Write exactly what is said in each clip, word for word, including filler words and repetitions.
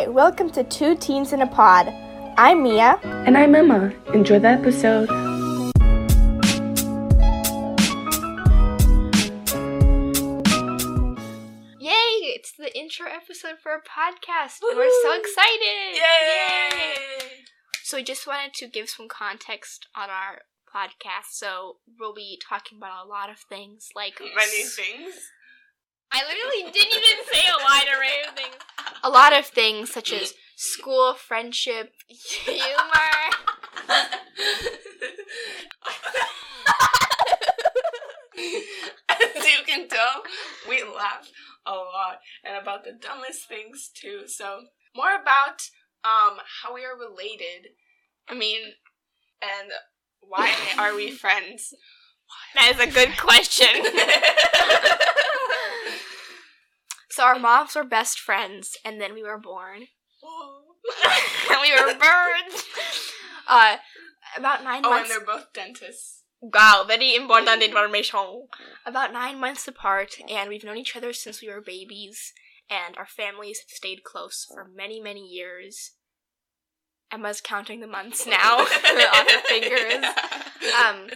Hi, welcome to Two Teens in a Pod. I'm Mia. And I'm Emma. Enjoy the episode. Yay! It's the intro episode for our podcast. Woo-hoo! And we're so excited! Yay! Yay! So we just wanted to give some context on our podcast. So we'll be talking about a lot of things, like many things. I literally didn't even say a wide array of things. A lot of things such as school, friendship, humor. As you can tell, we laugh a lot and about the dumbest things too. So more about um how we are related. I mean, and why are we friends? That is a good question. So our moms were best friends, and then we were born. And we were birds. Uh, about nine oh, months... Oh, and they're both dentists. Wow, very important information. About nine months apart, and we've known each other since we were babies, and our families have stayed close for many, many years. Emma's counting the months now on her fingers. Yeah. Um,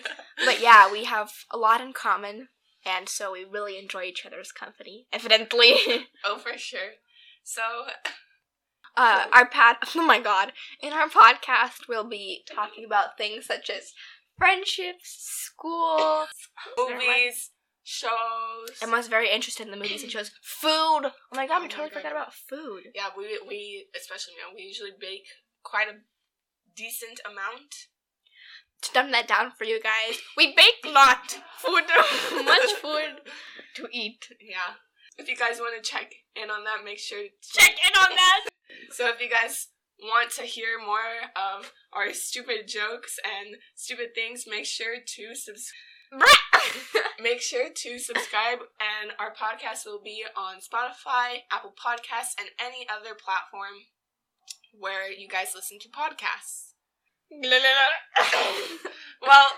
but yeah, we have a lot in common. And so we really enjoy each other's company, evidently. Oh, for sure. So, uh, our pad. Oh my God! In our podcast, we'll be talking about things such as friendships, school, movies, shows. Emma's very interested in the movies and shows. Food. Oh my God! Oh we totally God. forgot about food. Yeah, we we especially you know, we usually bake quite a decent amount. To dumb that down for you guys, we bake a lot. Food. Much food to eat. Yeah. If you guys want to check in on that, make sure to check in on that. So if you guys want to hear more of our stupid jokes and stupid things, make sure to subscribe. Make sure to subscribe, and our podcast will be on Spotify, Apple Podcasts, and any other platform where you guys listen to podcasts. Well,